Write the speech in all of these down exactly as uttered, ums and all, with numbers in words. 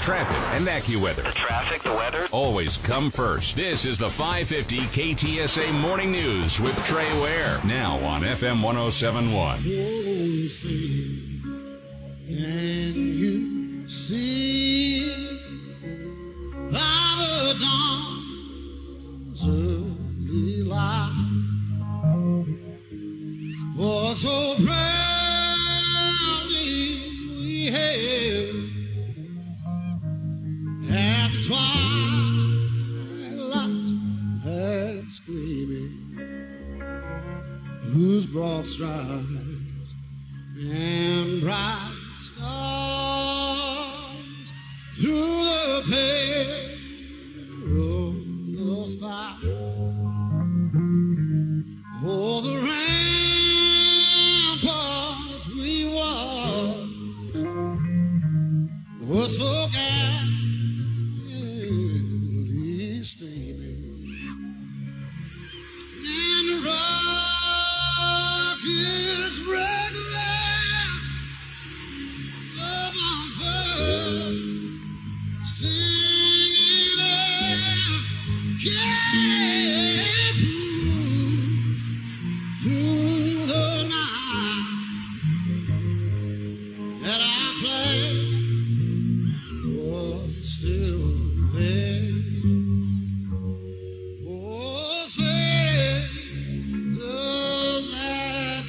traffic, and AccuWeather. The traffic, the weather. Always come first. This is the five fifty K T S A Morning News with Trey Ware. Now on F M one oh seven point one. Oh, see, can you see by the dawn's early light was so bright? Whose broad stripes and bright stars through the pale road by? Oh, the ramparts we walked were so gallantly streaming, and the road is regular among birds singing up, yeah, through the night that I played was still there. Oh, say does that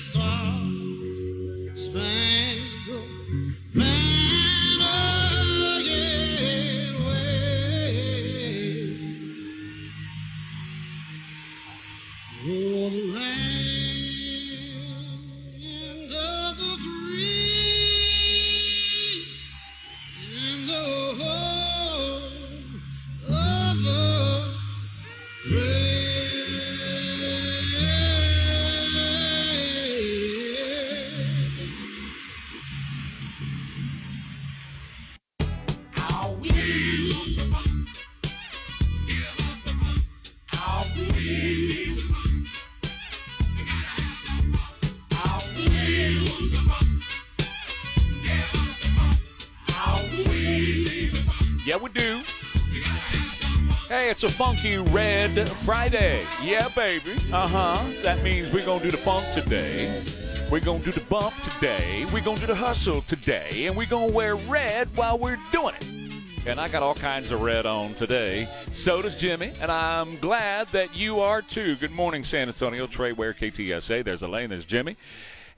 it's a funky red Friday. Yeah, baby. Uh-huh. That means we're going to do the funk today. We're going to do the bump today. We're going to do the hustle today. And we're going to wear red while we're doing it. And I got all kinds of red on today. So does Jimmy. And I'm glad that you are, too. Good morning, San Antonio. Trey Ware, K T S A. There's Elaine. There's Jimmy.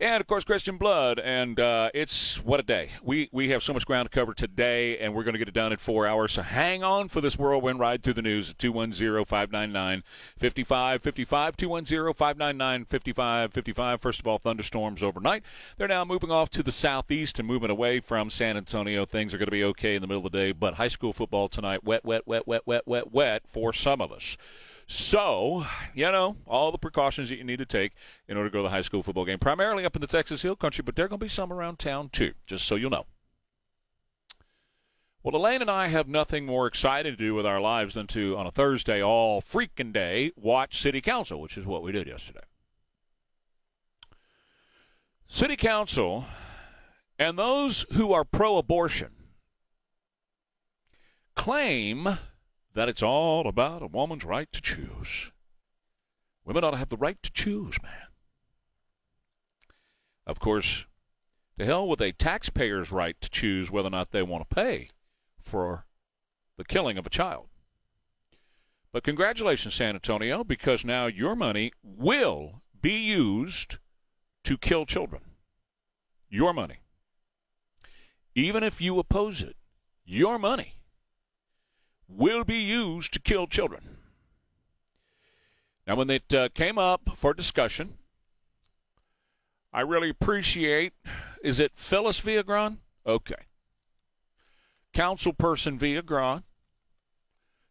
And, of course, Christian Blood, and uh, it's what a day. We we have so much ground to cover today, and we're going to get it done in four hours. So hang on for this whirlwind ride through the news at two one zero, five nine nine, five five five five, two one zero, five nine nine, five five five five. First of all, thunderstorms overnight. They're now moving off to the southeast and moving away from San Antonio. Things are going to be okay in the middle of the day, but high school football tonight, wet, wet, wet, wet, wet, wet, wet for some of us. So, you know, all the precautions that you need to take in order to go to the high school football game, primarily up in the Texas Hill Country, but there are going to be some around town, too, just so you'll know. Well, Elaine and I have nothing more exciting to do with our lives than to, on a Thursday, all freaking day, watch City Council, which is what we did yesterday. City Council and those who are pro-abortion claim that it's all about a woman's right to choose. Women ought to have the right to choose, man. Of course, to hell with a taxpayer's right to choose whether or not they want to pay for the killing of a child. But congratulations, San Antonio, because now your money will be used to kill children. Your money. Even if you oppose it, your money will be used to kill children. Now, when it uh, came up for discussion, I really appreciate, is it Phyllis Villagran? Okay. Councilperson Villagran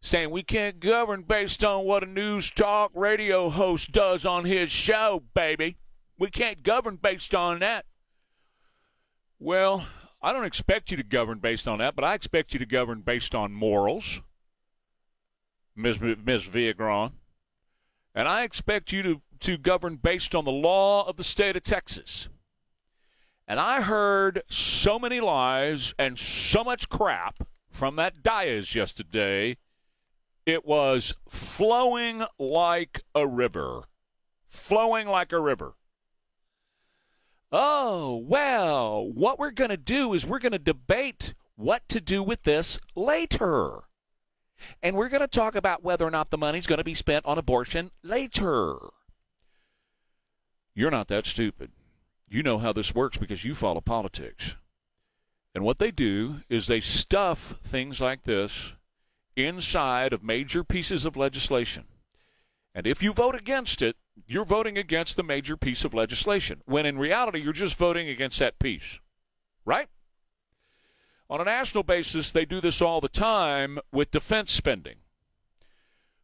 saying we can't govern based on what a news talk radio host does on his show, baby. We can't govern based on that. Well, I don't expect you to govern based on that, but I expect you to govern based on morals, Miz Miz Villagran, and I expect you to, to govern based on the law of the state of Texas. And I heard so many lies and so much crap from that dais yesterday, it was flowing like a river. Flowing like a river. Oh, well, what we're going to do is we're going to debate what to do with this later. And we're going to talk about whether or not the money's going to be spent on abortion later. You're not that stupid. You know how this works because you follow politics. And what they do is they stuff things like this inside of major pieces of legislation. And if you vote against it, you're voting against the major piece of legislation, when in reality you're just voting against that piece, right? On a national basis, they do this all the time with defense spending.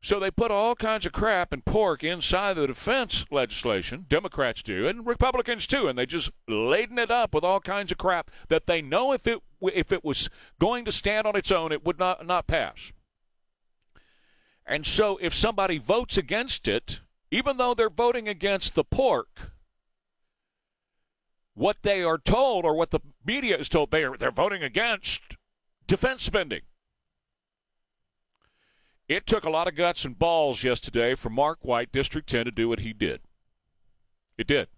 So they put all kinds of crap and pork inside the defense legislation. Democrats do, and Republicans too, and they just laden it up with all kinds of crap that they know if it if it was going to stand on its own, it would not, not pass. And so if somebody votes against it, even though they're voting against the pork, what they are told or what the media is told, they are, they're voting against defense spending. It took a lot of guts and balls yesterday for Mark White, District ten, to do what he did. It did.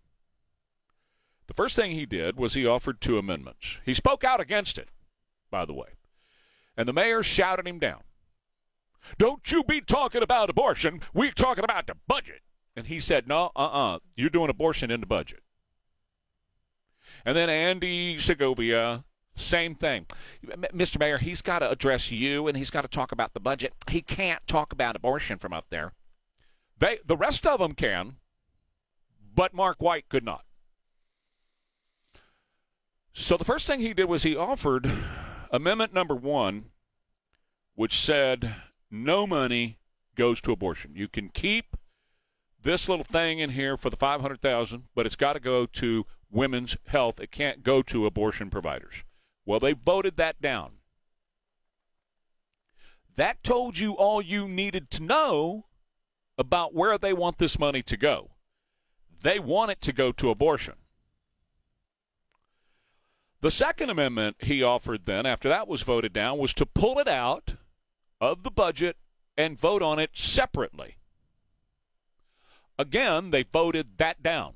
The first thing he did was he offered two amendments. He spoke out against it, by the way. And the mayor shouted him down. Don't you be talking about abortion. We're talking about the budget. And he said, no, uh-uh, you're doing abortion in the budget. And then Andy Segovia, same thing. Mister Mayor, he's got to address you, and he's got to talk about the budget. He can't talk about abortion from up there. They, the rest of them can, but Mark White could not. So the first thing he did was he offered amendment number one, which said no money goes to abortion. You can keep this little thing in here for the five hundred thousand dollars, but it's got to go to women's health. It can't go to abortion providers. Well, they voted that down. That told you all you needed to know about where they want this money to go. They want it to go to abortion. The second amendment he offered then, after that was voted down, was to pull it out of the budget and vote on it separately. Again, they voted that down.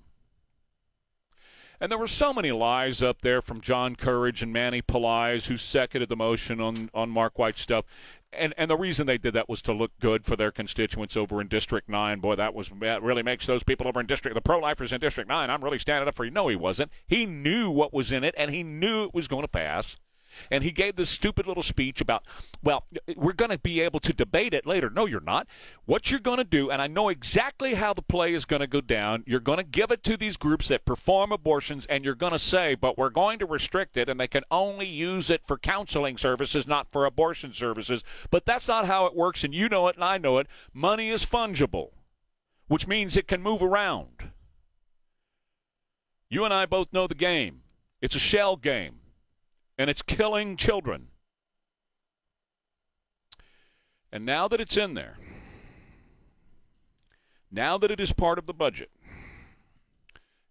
And there were so many lies up there from John Courage and Manny Pallais, who seconded the motion on, on Mark White's stuff. And and the reason they did that was to look good for their constituents over in District nine. Boy, that was that really makes those people over in District, the pro-lifers in District nine, I'm really standing up for you. No, he wasn't. He knew what was in it, and he knew it was going to pass. And he gave this stupid little speech about, well, we're going to be able to debate it later. No, you're not. What you're going to do, and I know exactly how the play is going to go down, you're going to give it to these groups that perform abortions, and you're going to say, but we're going to restrict it, and they can only use it for counseling services, not for abortion services. But that's not how it works, and you know it, and I know it. Money is fungible, which means it can move around. You and I both know the game. It's a shell game. And it's killing children. And now that it's in there, now that it is part of the budget,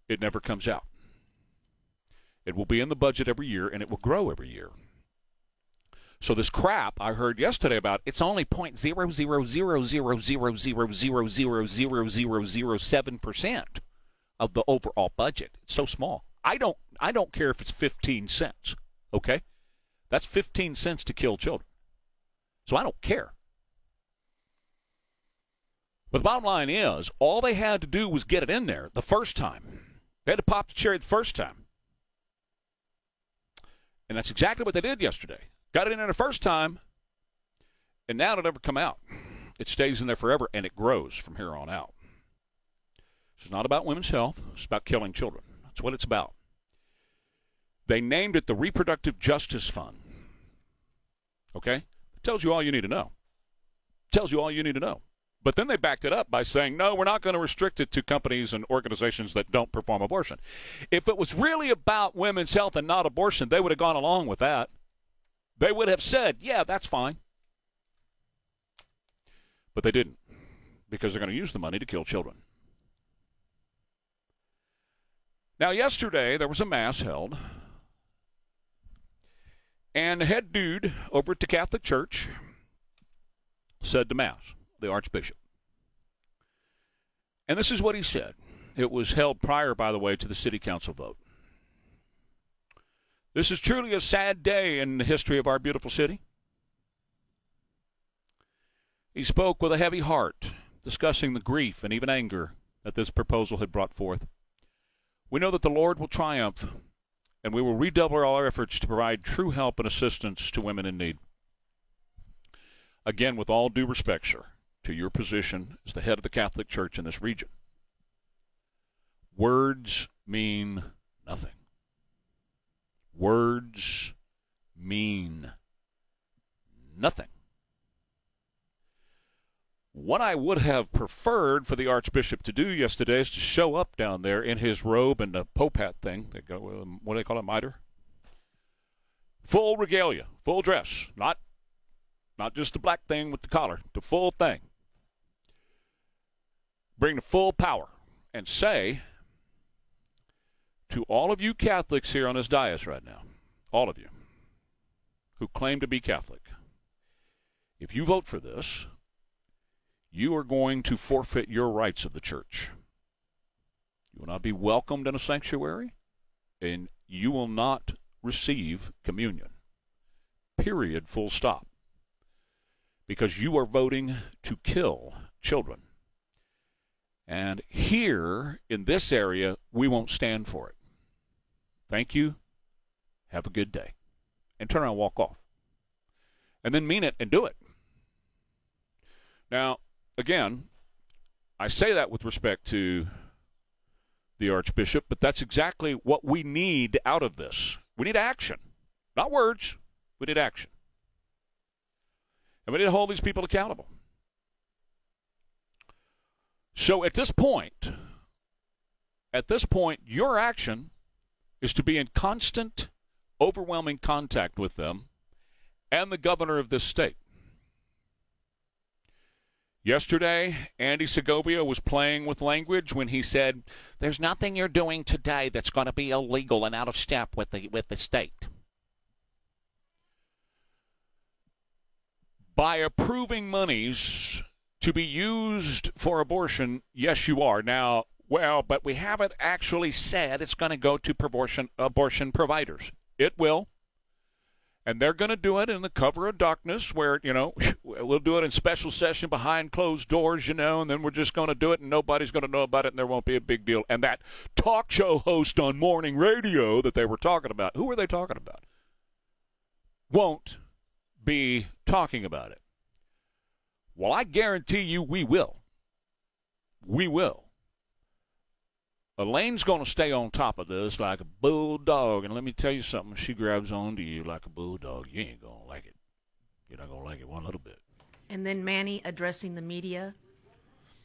it never comes out. It will be in the budget every year, and it will grow every year. So this crap I heard yesterday about, it's only zero point zero zero zero zero zero zero zero zero zero zero zero zero zero zero seven percent of the overall budget. It's so small. I don't, I don't care if it's fifteen cents. Okay? That's fifteen cents to kill children. So I don't care. But the bottom line is, all they had to do was get it in there the first time. They had to pop the cherry the first time. And that's exactly what they did yesterday. Got it in there the first time, and now it'll never come out. It stays in there forever, and it grows from here on out. This is not about women's health. It's about killing children. That's what it's about. They named it the Reproductive Justice Fund. Okay? It tells you all you need to know. It tells you all you need to know. But then they backed it up by saying, no, we're not going to restrict it to companies and organizations that don't perform abortion. If it was really about women's health and not abortion, they would have gone along with that. They would have said, yeah, that's fine. But they didn't, because they're going to use the money to kill children. Now, yesterday, there was a mass held And the head dude over at the Catholic Church said the Mass, the Archbishop. And this is what he said. It was held prior, by the way, to the city council vote. This is truly a sad day in the history of our beautiful city. He spoke with a heavy heart, discussing the grief and even anger that this proposal had brought forth. We know that the Lord will triumph, and we will redouble our efforts to provide true help and assistance to women in need. Again, with all due respect, sir, to your position as the head of the Catholic Church in this region, words mean nothing. Words mean nothing. What I would have preferred for the Archbishop to do yesterday is to show up down there in his robe and the Pope hat thing. They go, what do they call it, mitre? Full regalia, full dress, not not just the black thing with the collar, the full thing. Bring the full power and say to all of you Catholics here on this dais right now, all of you who claim to be Catholic, if you vote for this, you are going to forfeit your rights of the church. You will not be welcomed in a sanctuary, and you will not receive communion. Period, full stop. Because you are voting to kill children. And here, in this area, we won't stand for it. Thank you. Have a good day. And turn around and walk off. And then mean it and do it. Now, again, I say that with respect to the Archbishop, but that's exactly what we need out of this. We need action. Not words. We need action. And we need to hold these people accountable. So at this point, at this point, your action is to be in constant, overwhelming contact with them and the governor of this state. Yesterday, Andy Segovia was playing with language when he said, there's nothing you're doing today that's going to be illegal and out of step with the with the state. By approving monies to be used for abortion, yes, you are. Now, well, but we haven't actually said it's going to go to abortion, abortion providers. It will. And they're going to do it in the cover of darkness where, you know, we'll do it in special session behind closed doors, you know, and then we're just going to do it and nobody's going to know about it and there won't be a big deal. And that talk show host on morning radio that they were talking about, who are they talking about? Won't be talking about it. Well, I guarantee you we will. We will. Elaine's going to stay on top of this like a bulldog. And let me tell you something. She grabs onto you like a bulldog. You ain't going to like it. You're not going to like it one little bit. And then Manny addressing the media.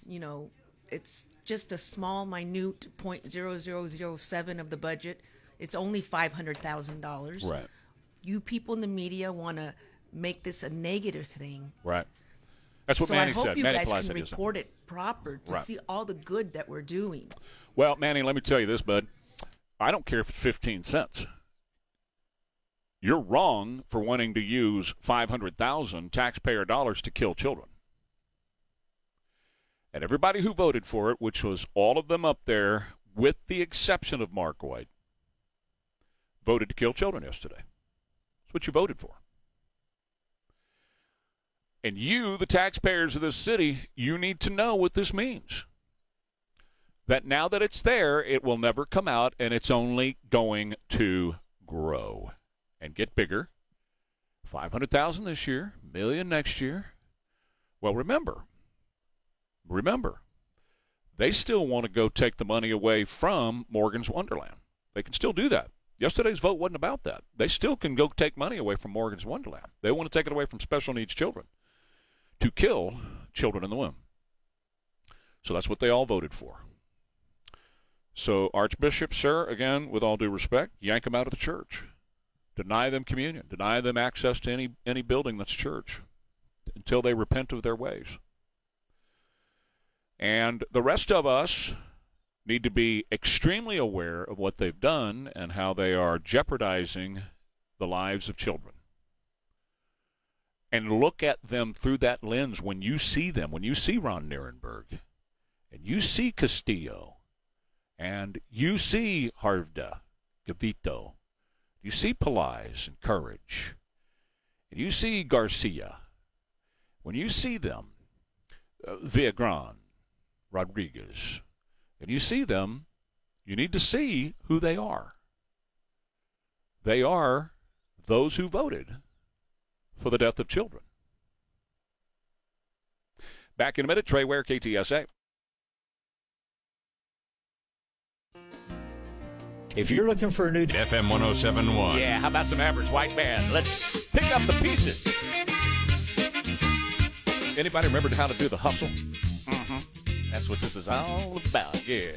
You know, it's just a small, minute point zero zero zero seven of the budget. It's only five hundred thousand dollars. Right. You people in the media want to make this a negative thing. Right. That's what so Manny said. So I hope you Manny guys Pallais can report it proper to right. see all the good that we're doing. Well, Manny, let me tell you this, bud. I don't care if it's fifteen cents. You're wrong for wanting to use five hundred thousand taxpayer dollars to kill children. And everybody who voted for it, which was all of them up there, with the exception of Mark White, voted to kill children yesterday. That's what you voted for. And you, the taxpayers of this city, you need to know what this means. That now that it's there, it will never come out, and it's only going to grow and get bigger. five hundred thousand this year, million next year. Well, remember, remember, they still want to go take the money away from Morgan's Wonderland. They can still do that. Yesterday's vote wasn't about that. They still can go take money away from Morgan's Wonderland. They want to take it away from special needs children. To kill children in the womb. So that's what they all voted for. So Archbishop, sir, again, with all due respect, yank them out of the church. Deny them communion. Deny them access to any, any building that's church until they repent of their ways. And the rest of us need to be extremely aware of what they've done and how they are jeopardizing the lives of children. and look at them through that lens when you see them, when you see Ron Nirenberg, and you see Castillo, and you see Harvda, Gavito, you see Pallais and Courage, and you see Garcia. When you see them, uh, Villagran, Rodriguez, and you see them, you need to see who they are. They are those who voted for the death of children. Back in a minute, Trey Ware, K T S A. If you're looking for a new F M one oh seven point one. Yeah, how about some Average White Band? Let's pick up the pieces. Anybody remember how to do the hustle? Mm-hmm. That's what this is all about, yeah.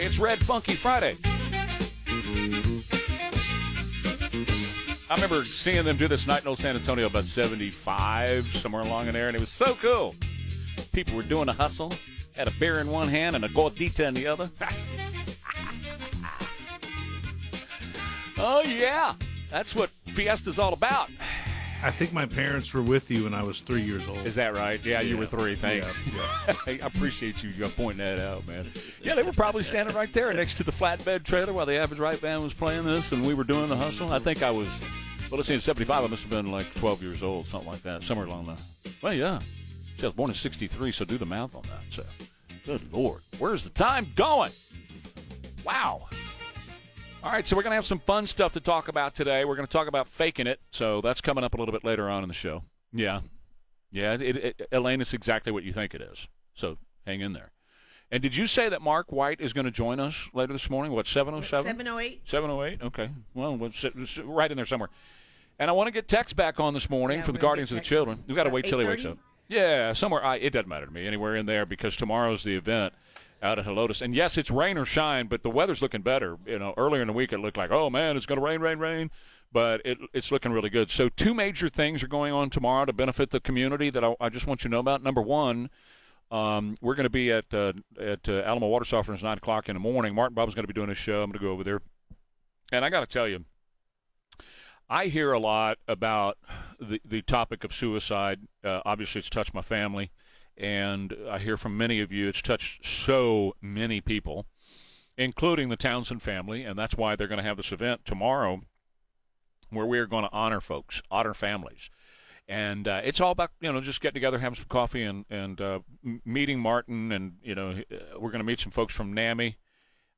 It's Red Funky Friday. I remember seeing them do this night in old San Antonio about seventy-five, somewhere along in there, and it was so cool. People were doing a hustle, had a beer in one hand and a gordita in the other. Oh, yeah. That's what Fiesta's all about. I think my parents were with you when I was three years old. Is that right? Yeah, yeah. You were three. Thanks. Yeah, yeah. I appreciate you pointing that out, man. Yeah, they were probably standing right there next to the flatbed trailer while the Average White Band was playing this, and we were doing the hustle. I think I was, well, let's see, in seventy-five, I must have been like twelve years old, something like that, somewhere along the. Well, yeah. See, I was born in sixty-three, so do the math on that. So, good Lord. Where's the time going? Wow. All right, so we're going to have some fun stuff to talk about today. We're going to talk about faking it, so that's coming up a little bit later on in the show. Yeah. Yeah, it, it, Elaine, it's exactly what you think it is, so hang in there. And did you say that Mark White is going to join us later this morning? What, seven oh seven? seven oh eight. seven oh eight, okay. Well, we'll sit, we'll sit right in there somewhere. And I want to get text back on this morning yeah, for the Guardians of the Children. We've got to wait till he wakes up. Yeah, somewhere. I, it doesn't matter to me, anywhere in there, because tomorrow's the event out at Helotes. And, yes, it's rain or shine, but the weather's looking better. You know, earlier in the week it looked like, oh, man, it's going to rain, rain, rain. But it, it's looking really good. So two major things are going on tomorrow to benefit the community that I, I just want you to know about. Number one, um, we're going to be at uh, at uh, Alamo Water Softeners nine o'clock in the morning. Martin Bob's going to be doing his show. I'm going to go over there. And I got to tell you, I hear a lot about the, the topic of suicide. Uh, obviously, it's touched my family. And I hear from many of you, it's touched so many people, including the Townsend family, and that's why they're going to have this event tomorrow where we're going to honor folks, honor families. And uh, it's all about, you know, just getting together, having some coffee, and, and uh, meeting Martin, and, you know, we're going to meet some folks from NAMI.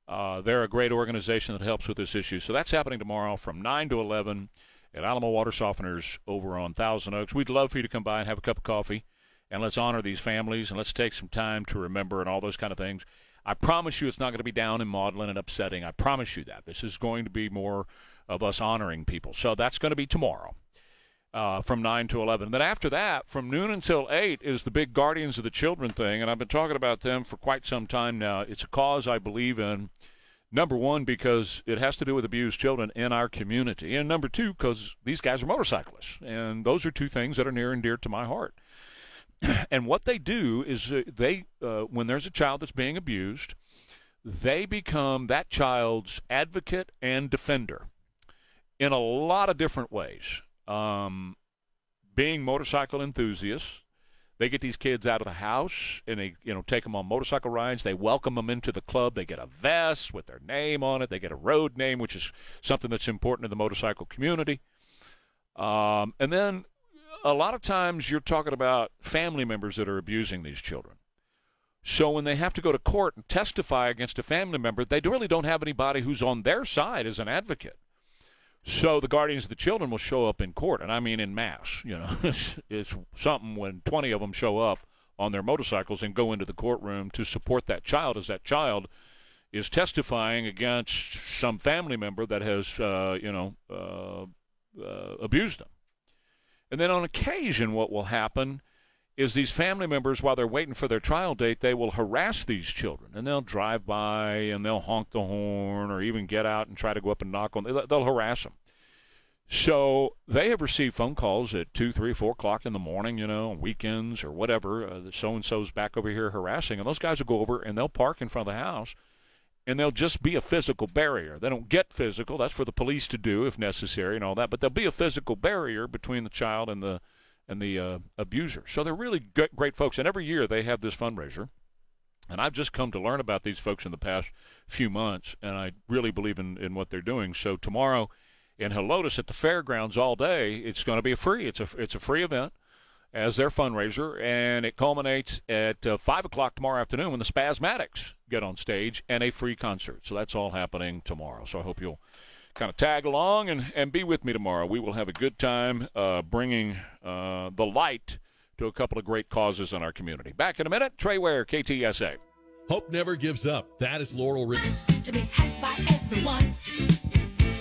Uh, they're a great organization that helps with this issue. So that's happening tomorrow from nine to eleven at Alamo Water Softeners over on Thousand Oaks. We'd love for you to come by and have a cup of coffee. And let's honor these families, and let's take some time to remember and all those kind of things. I promise you it's not going to be down and maudlin and upsetting. I promise you that. This is going to be more of us honoring people. So that's going to be tomorrow uh, from nine to eleven. And then after that, from noon until eight is the big Guardians of the Children thing, and I've been talking about them for quite some time now. It's a cause I believe in, number one, because it has to do with abused children in our community, and number two, because these guys are motorcyclists, and those are two things that are near and dear to my heart. And what they do is they, uh, when there's a child that's being abused, they become that child's advocate and defender in a lot of different ways. Um, being motorcycle enthusiasts, they get these kids out of the house and they, you know, take them on motorcycle rides. They welcome them into the club. They get a vest with their name on it. They get a road name, which is something that's important to the motorcycle community. Um, and then a lot of times you're talking about family members that are abusing these children. So when they have to go to court and testify against a family member, they really don't have anybody who's on their side as an advocate. So the Guardians of the Children will show up in court, and I mean in mass. You know, it's, it's something when twenty of them show up on their motorcycles and go into the courtroom to support that child as that child is testifying against some family member that has, uh, you know, uh, uh, abused them. And then on occasion what will happen is these family members, while they're waiting for their trial date, they will harass these children. And they'll drive by and they'll honk the horn or even get out and try to go up and knock on them. They'll harass them. So they have received phone calls at two, three, four o'clock in the morning, you know, on weekends or whatever. Uh, so-and-so's back over here harassing. And those guys will go over and they'll park in front of the house and there'll just be a physical barrier. They don't get physical. That's for the police to do if necessary and all that. But there'll be a physical barrier between the child and the and the uh, abuser. So they're really g- great folks. And every year they have this fundraiser. And I've just come to learn about these folks in the past few months, and I really believe in, in what they're doing. So tomorrow in Helotes at the fairgrounds all day, it's going to be free. It's a, it's a free event as their fundraiser, and it culminates at uh, five o'clock tomorrow afternoon when the Spasmatics get on stage and a free concert. So that's all happening tomorrow. So I hope you'll kind of tag along and, and be with me tomorrow. We will have a good time uh, bringing uh, the light to a couple of great causes in our community. Back in a minute, Trey Ware, K T S A. Hope never gives up. That is Laurel Ribbon. To be had by everyone.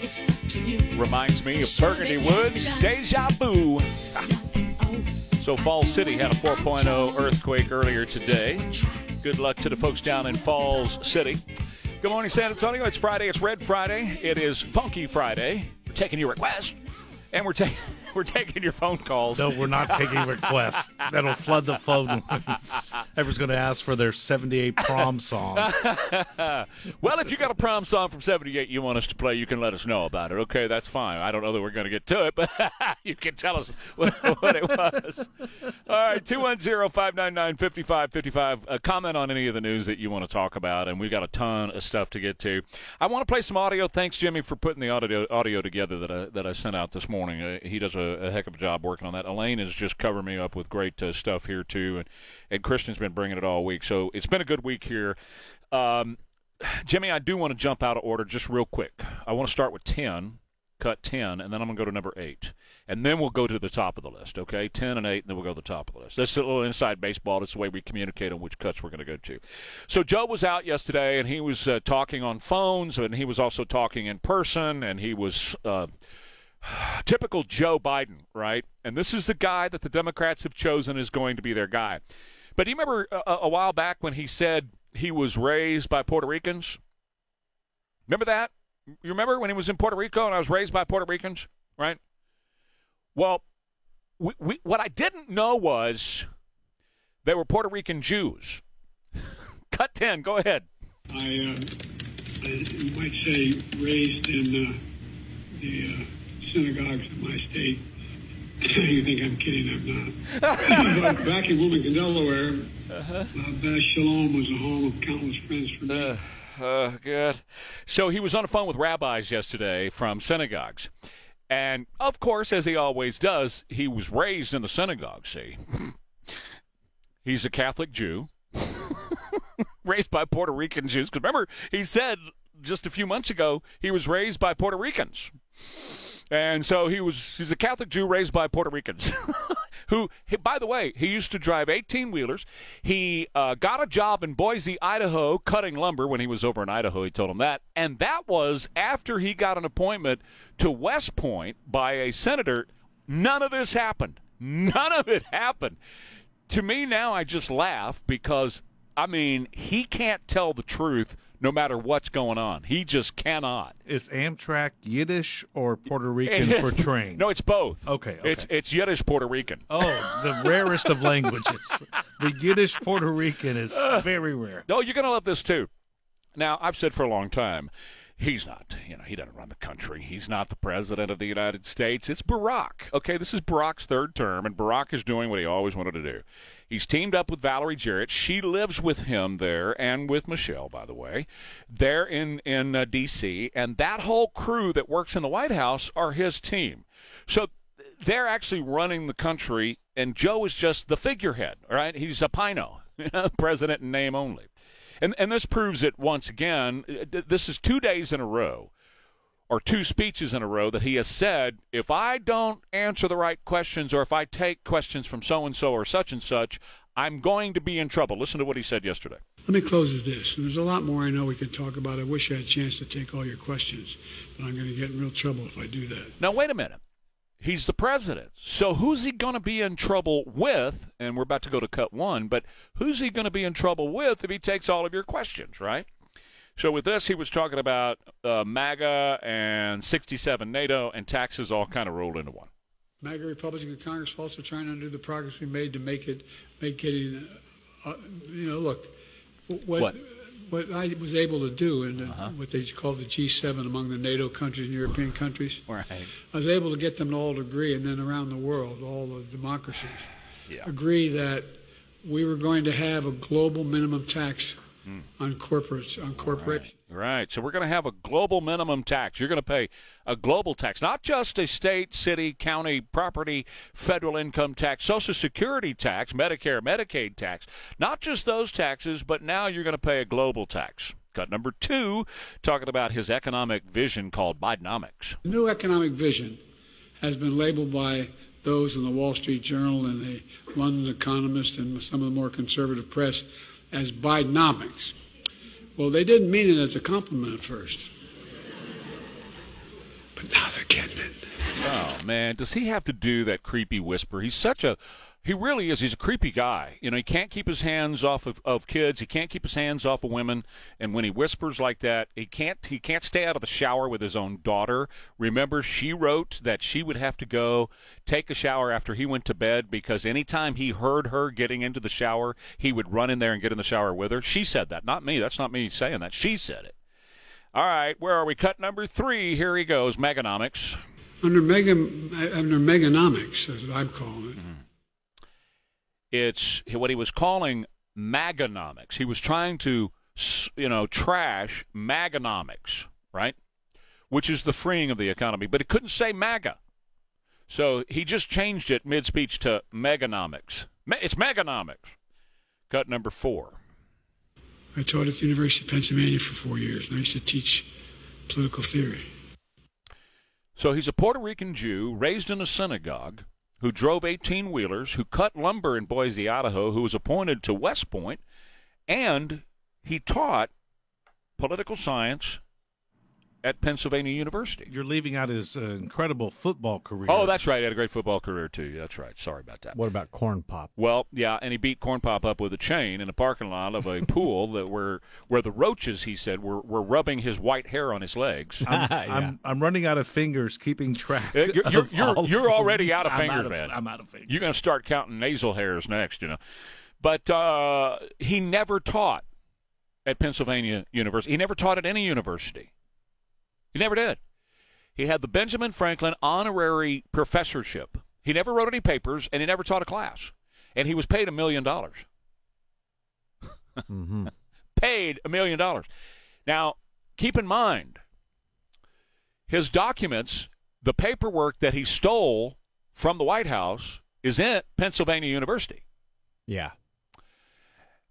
It's up to you. Reminds me of Burgundy Woods' Deja Vu. So Falls City had a four point oh earthquake earlier today. Good luck to the folks down in Falls City. Good morning, San Antonio. It's Friday. It's Red Friday. It is Funky Friday. We're taking your request, and we're taking we're taking your phone calls. No, we're not taking requests. That'll flood the phone lines. Everyone's going to ask for their seventy-eight prom song. Well, if you got a prom song from seventy-eight you want us to play, you can let us know about it. Okay, that's fine. I don't know that we're going to get to it, but you can tell us what, what it was. All right, two one zero, five nine nine, five five five five. Uh, comment on any of the news that you want to talk about, and we've got a ton of stuff to get to. I want to play some audio. Thanks, Jimmy, for putting the audio audio together that I, that I sent out this morning. Uh, he does a, a heck of a job working on that. Elaine has just covered me up with great uh, stuff here, too, and, and Christian's been bringing it all week. So it's been a good week here. Um, Jimmy, I do want to jump out of order just real quick. I want to start with ten, cut ten, and then I'm going to go to number eight. And then we'll go to the top of the list, okay? ten and eight, and then we'll go to the top of the list. That's a little inside baseball. That's the way we communicate on which cuts we're going to go to. So Joe was out yesterday, and he was uh, talking on phones, and he was also talking in person, and he was uh, typical Joe Biden, right? And this is the guy that the Democrats have chosen is going to be their guy. But do you remember a, a while back when he said he was raised by Puerto Ricans? Remember that? You remember when he was in Puerto Rico and I was raised by Puerto Ricans, right? Well, we, we, what I didn't know was they were Puerto Rican Jews. Cut ten. Go ahead. I, uh, I might say raised in uh, the uh, synagogues of my state. You think I'm kidding? I'm not. But back in Wilmington, Delaware, uh-huh. uh, Bash Shalom was a home of countless friends for me. Uh, uh, good. So he was on the phone with rabbis yesterday from synagogues. And, of course, as he always does, he was raised in the synagogue, see. He's a Catholic Jew, raised by Puerto Rican Jews. Because remember, he said just a few months ago he was raised by Puerto Ricans. And so he was, he's a Catholic Jew raised by Puerto Ricans who, he, by the way, he used to drive eighteen-wheelers. He uh, got a job in Boise, Idaho, cutting lumber when he was over in Idaho. He told him that. And that was after he got an appointment to West Point by a senator. None of this happened. None of it happened. To me now, I just laugh because, I mean, he can't tell the truth no matter what's going on. He just cannot. Is Amtrak Yiddish or Puerto Rican for train? No, it's both. Okay, okay. It's it's Yiddish Puerto Rican. Oh, the rarest of languages. The Yiddish Puerto Rican is uh, very rare. No, you're going to love this too. Now, I've said for a long time, he's not, you know, he doesn't run the country. He's not the president of the United States. It's Barack. Okay, this is Barack's third term, and Barack is doing what he always wanted to do. He's teamed up with Valerie Jarrett. She lives with him there and with Michelle, by the way, there in, in uh, D C, and that whole crew that works in the White House are his team. So they're actually running the country, and Joe is just the figurehead, all right? He's a pino, president in name only. And and this proves it once again. This is two days in a row, or two speeches in a row, that he has said, if I don't answer the right questions or if I take questions from so-and-so or such-and-such, I'm going to be in trouble. Listen to what he said yesterday. Let me close with this. And there's a lot more I know we could talk about. I wish I had a chance to take all your questions, but I'm going to get in real trouble if I do that. Now, wait a minute. He's the president. So who's he going to be in trouble with? And we're about to go to cut one, but who's he going to be in trouble with if he takes all of your questions, right? So with this, he was talking about uh, MAGA and sixty-seven NATO and taxes all kind of rolled into one. MAGA Republicans in Congress also trying to undo the progress we made to make it, make getting, uh, you know, look, what, what? what I was able to do in uh-huh. uh, what they call the G seven among the NATO countries and European countries, right. I was able to get them to all agree, and then around the world, all the democracies, yeah. agree that we were going to have a global minimum tax mm. on corporates, on corporations. Right. right. So we're going to have a global minimum tax. You're going to pay a global tax, not just a state, city, county, property, federal income tax, Social Security tax, Medicare, Medicaid tax, not just those taxes, but now you're going to pay a global tax. Cut number two, talking about his economic vision called Bidenomics. The new economic vision has been labeled by those in the Wall Street Journal and the London Economist and some of the more conservative press as Bidenomics. Well, they didn't mean it as a compliment at first. But now they're getting it. Oh, man, does he have to do that creepy whisper? He's such a... He really is. He's a creepy guy. You know, he can't keep his hands off of, of kids. He can't keep his hands off of women. And when he whispers like that, he can't he can't stay out of the shower with his own daughter. Remember, she wrote that she would have to go take a shower after he went to bed because anytime he heard her getting into the shower, he would run in there and get in the shower with her. She said that, not me. That's not me saying that. She said it. All right, where are we? Cut number three. Here he goes, MAGAnomics. Under, mega, under MAGAnomics, as I'm calling it. Mm-hmm. It's what he was calling MAGAnomics. He was trying to, you know, trash MAGAnomics, right? Which is the freeing of the economy. But it couldn't say MAGA. So he just changed it mid-speech to MAGAnomics. It's MAGAnomics. Cut number four. I taught at the University of Pennsylvania for four years, and I used to teach political theory. So he's a Puerto Rican Jew raised in a synagogue, who drove eighteen-wheelers, who cut lumber in Boise, Idaho, who was appointed to West Point, and he taught political science at Pennsylvania University. You're leaving out his uh, incredible football career. Oh, that's right. He had a great football career, too. That's right. Sorry about that. What about Corn Pop? Well, yeah, and he beat Corn Pop up with a chain in a parking lot of a pool that were, where the roaches, he said, were, were rubbing his white hair on his legs. I'm, yeah. I'm, I'm running out of fingers keeping track. You're, you're, you're, you're already out of I'm fingers, out of, man. I'm out of fingers. You're going to start counting nasal hairs next, you know. But uh, he never taught at Pennsylvania University. He never taught at any university. He never did. He had the Benjamin Franklin honorary professorship. He never wrote any papers, and he never taught a class. And he was paid a million dollars. Mm-hmm. Paid a million dollars. Now, keep in mind, his documents, the paperwork that he stole from the White House, is at Pennsylvania University. Yeah.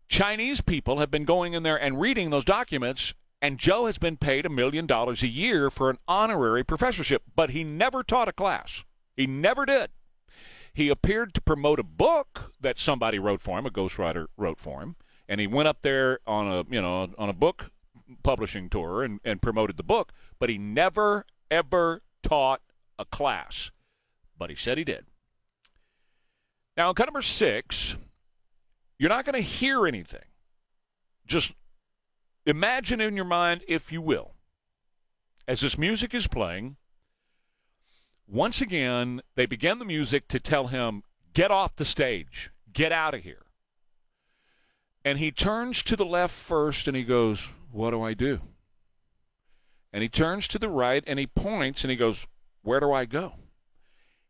Chinese people have been going in there and reading those documents. And Joe has been paid a million dollars a year for an honorary professorship, but he never taught a class. He never did. He appeared to promote a book that somebody wrote for him, a ghostwriter wrote for him, and he went up there on a, you know, on a book publishing tour and, and promoted the book, but he never, ever taught a class. But he said he did. Now, in cut number six, you're not going to hear anything. Just imagine in your mind, if you will, as this music is playing, once again, they began the music to tell him, get off the stage, get out of here. And he turns to the left first, and he goes, what do I do? And he turns to the right, and he points, and he goes, where do I go?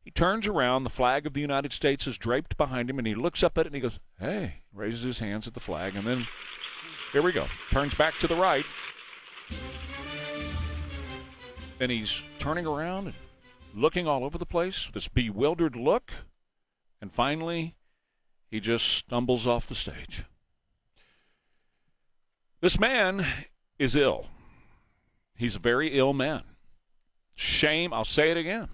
He turns around, the flag of the United States is draped behind him, and he looks up at it, and he goes, hey, raises his hands at the flag, and then... here we go. Turns back to the right. And he's turning around and looking all over the place, this bewildered look. And finally, he just stumbles off the stage. This man is ill. He's a very ill man. Shame, I'll say it again.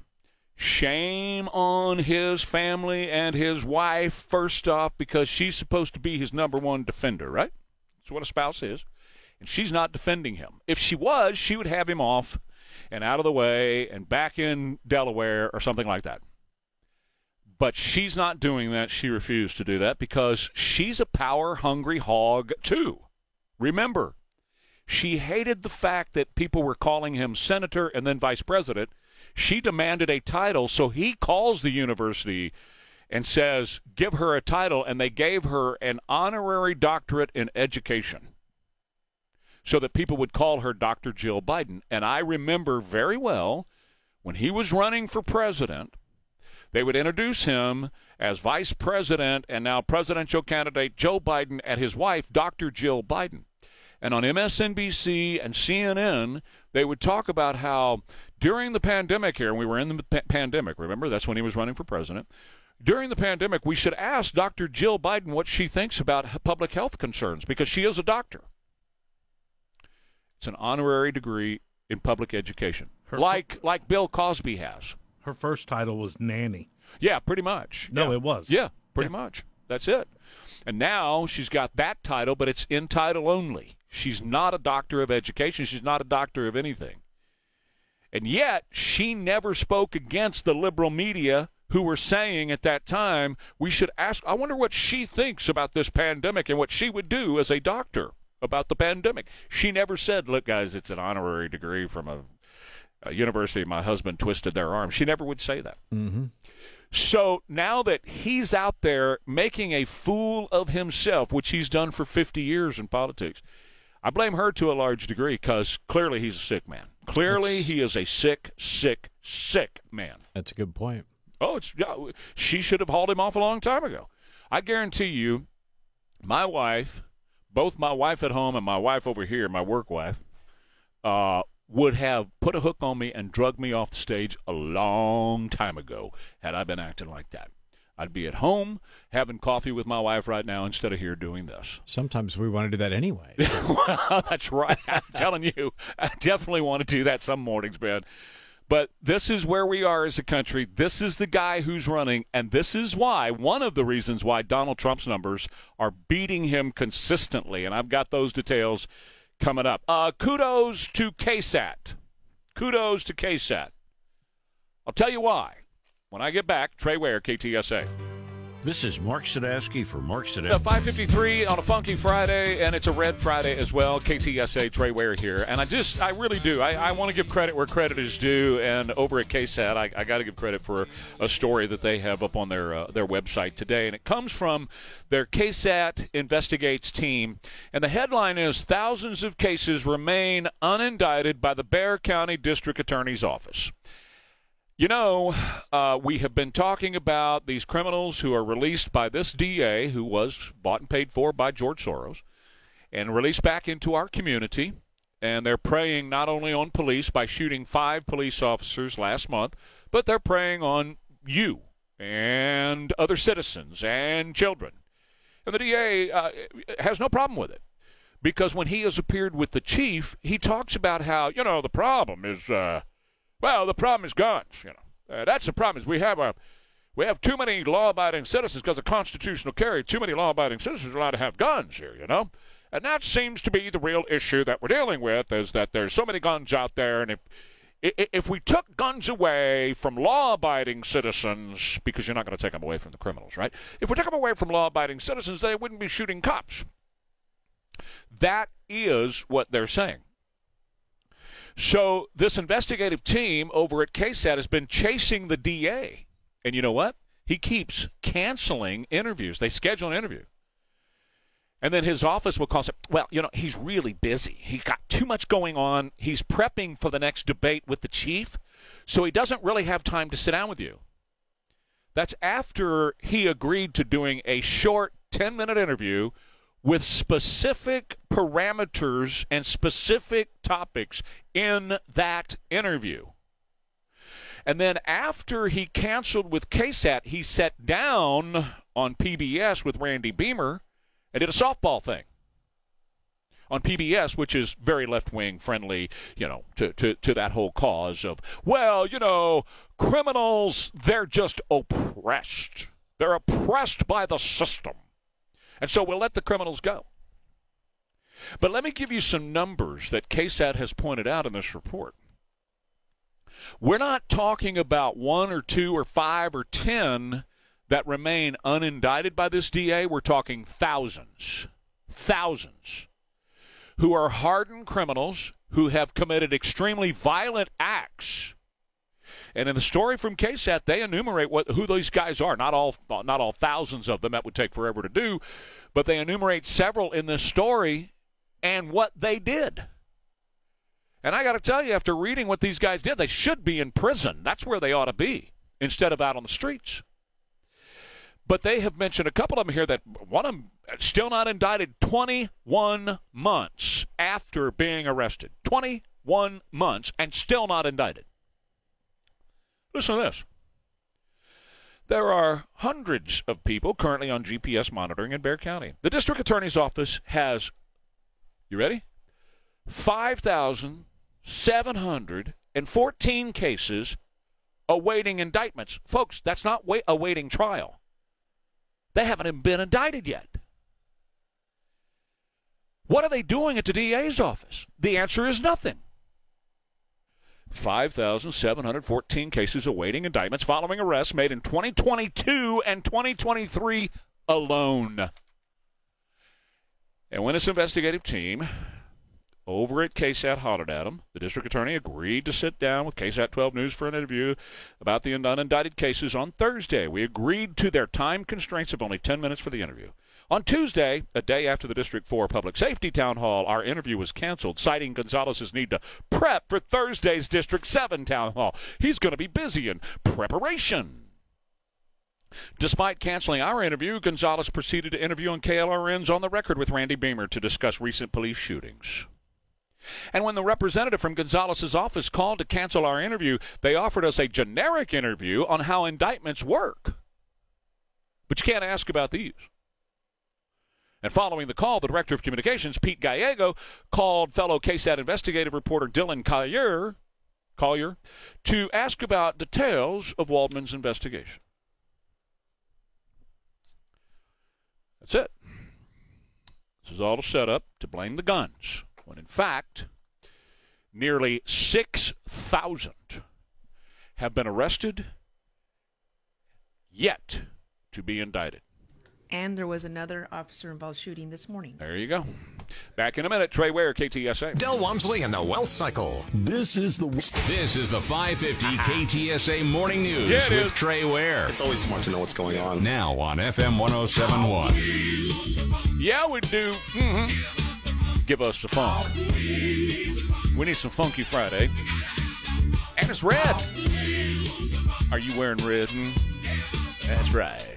Shame on his family and his wife, first off, because she's supposed to be his number one defender, right? That's what a spouse is, and she's not defending him. If she was, she would have him off and out of the way and back in Delaware or something like that. But she's not doing that. She refused to do that because she's a power-hungry hog, too. Remember, she hated the fact that people were calling him senator and then vice president. She demanded a title, so he calls the university and says, give her a title, and they gave her an honorary doctorate in education. so that people would call her Doctor Jill Biden. And I remember very well when he was running for president, they would introduce him as vice president and now presidential candidate Joe Biden and his wife, Doctor Jill Biden. And on M S N B C and C N N, they would talk about how during the pandemic here, and we were in the pa- pandemic, remember, that's when he was running for president. During the pandemic, we should ask Doctor Jill Biden what she thinks about public health concerns, because she is a doctor. It's an honorary degree in public education, her, like like Bill Cosby has. Her first title was nanny. Yeah, pretty much. No, yeah. it was. Yeah, pretty yeah. much. That's it. And now she's got that title, but it's in title only. She's not a doctor of education. She's not a doctor of anything. And yet she never spoke against the liberal media who were saying at that time, we should ask, I wonder what she thinks about this pandemic and what she would do as a doctor about the pandemic. She never said, look, guys, it's an honorary degree from a, a university. My husband twisted their arm. She never would say that. Mm-hmm. So now that he's out there making a fool of himself, which he's done for fifty years in politics, I blame her to a large degree because clearly he's a sick man. Clearly that's, he is a sick, sick, sick man. That's a good point. Oh, it's yeah, she should have hauled him off a long time ago. I guarantee you, my wife, both my wife at home and my wife over here, my work wife, uh, would have put a hook on me and drugged me off the stage a long time ago had I been acting like that. I'd be at home having coffee with my wife right now instead of here doing this. Sometimes we want to do that anyway. Well, that's right. I'm telling you, I definitely want to do that some mornings, man. But this is where we are as a country. This is the guy who's running, and this is why, one of the reasons why Donald Trump's numbers are beating him consistently, and I've got those details coming up. Uh, kudos to K SAT. Kudos to K SAT. I'll tell you why. When I get back, Trey Ware, K T S A. This is Mark Sadowski for Mark Sadowski. five fifty-three on a funky Friday, and it's a red Friday as well. K T S A, Trey Ware here. And I just, I really do. I, I want to give credit where credit is due. And over at K SAT, I, I got to give credit for a story that they have up on their uh, their website today. And it comes from their K SAT Investigates team. And the headline is, thousands of cases remain unindicted by the Bexar County District Attorney's Office. You know, uh, we have been talking about these criminals who are released by this D A, who was bought and paid for by George Soros, and released back into our community. And they're preying not only on police by shooting five police officers last month, but they're preying on you and other citizens and children. And the D A uh, has no problem with it. Because when he has appeared with the chief, he talks about how, you know, the problem is... Uh, Well, the problem is guns, you know. Uh, that's the problem is we have a, we have too many law-abiding citizens because of constitutional carry. Too many law-abiding citizens are allowed to have guns here, you know. And that seems to be the real issue that we're dealing with is that there's so many guns out there. And if if we took guns away from law-abiding citizens, because you're not going to take them away from the criminals, right? If we took them away from law-abiding citizens, they wouldn't be shooting cops. That is what they're saying. So this investigative team over at K SAT has been chasing the D A. And you know what? He keeps canceling interviews. They schedule an interview. And then his office will call him, well, you know, he's really busy. He got too much going on. He's prepping for the next debate with the chief, so he doesn't really have time to sit down with you. That's after he agreed to doing a short ten-minute interview with specific parameters and specific topics in that interview. And then after he canceled with K SAT, he sat down on P B S with Randy Beamer and did a softball thing on P B S, which is very left-wing friendly, you know, to, to, to that whole cause of, well, you know, criminals, they're just oppressed. They're oppressed by the system. And so we'll let the criminals go. But let me give you some numbers that K SAT has pointed out in this report. We're not talking about one or two or five or ten that remain unindicted by this D A. We're talking thousands, thousands, who are hardened criminals who have committed extremely violent acts. And in the story from K SAT, they enumerate what, who these guys are. Not all, not all thousands of them. That would take forever to do. But they enumerate several in this story, and what they did. And I got to tell you, after reading what these guys did, they should be in prison. That's where they ought to be, instead of out on the streets. But they have mentioned a couple of them here that one of them still not indicted twenty-one months after being arrested. twenty-one months and still not indicted. Listen to this. There are hundreds of people currently on G P S monitoring in Bexar County. The district attorney's office has, you ready? five thousand seven hundred fourteen cases awaiting indictments. Folks, that's not wait, awaiting trial. They haven't even been indicted yet. What are they doing at the D A's office? The answer is nothing. five thousand seven hundred fourteen cases awaiting indictments following arrests made in twenty twenty-two and twenty twenty-three alone. And when its investigative team over at K SAT hollered at him, the district attorney agreed to sit down with K SAT twelve News for an interview about the unindicted cases on Thursday. We agreed to their time constraints of only ten minutes for the interview. On Tuesday, a day after the District four Public Safety Town Hall, our interview was canceled, citing Gonzalez's need to prep for Thursday's District seven Town Hall. He's going to be busy in preparation. Despite canceling our interview, Gonzalez proceeded to interview on K L R N's On the Record with Randy Beamer to discuss recent police shootings. And when the representative from Gonzalez's office called to cancel our interview, they offered us a generic interview on how indictments work. But you can't ask about these. And following the call, the director of communications, Pete Gallego, called fellow K SAT investigative reporter Dylan Collier, Collier to ask about details of Waldman's investigation. That's it. This is all set up to blame the guns, when in fact, nearly six thousand have been arrested, yet to be indicted. And there was another officer-involved shooting this morning. There you go. Back in a minute. Trey Ware, K T S A. Del Wamsley and the Wealth Cycle. This is the This is the five fifty ah. K T S A Morning News yeah, with is. Trey Ware. It's always smart to know what's going on. Now on F M one oh seven point one. Yeah, we do. Mm-hmm. Give us the funk. We need some Funky Friday. And it's red. Are you wearing red? Mm-hmm. That's right.